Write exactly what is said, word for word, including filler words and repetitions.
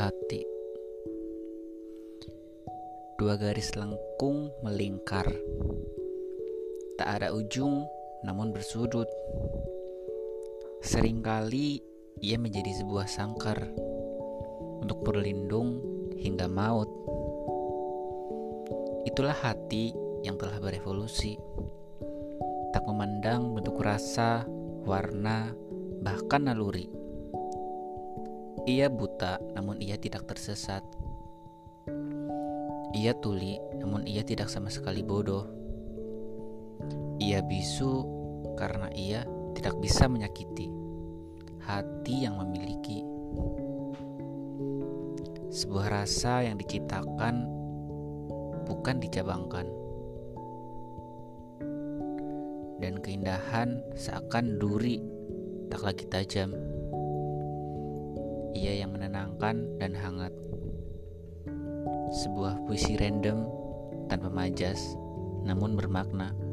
hati. Dua garis lengkung melingkar, tak ada ujung namun bersudut. Seringkali ia menjadi sebuah sangkar untuk berlindung hingga maut. Itulah hati yang telah berevolusi, tak memandang bentuk rasa, warna, bahkan naluri. Ia buta namun ia tidak tersesat. Ia tuli namun ia tidak sama sekali bodoh. Ia bisu karena ia tidak bisa menyakiti hati yang memiliki. Sebuah rasa yang diciptakan, bukan dicabangkan. Dan keindahan seakan duri, tak lagi tajam. Ia yang menenangkan dan hangat. Sebuah puisi random tanpa majas, namun bermakna.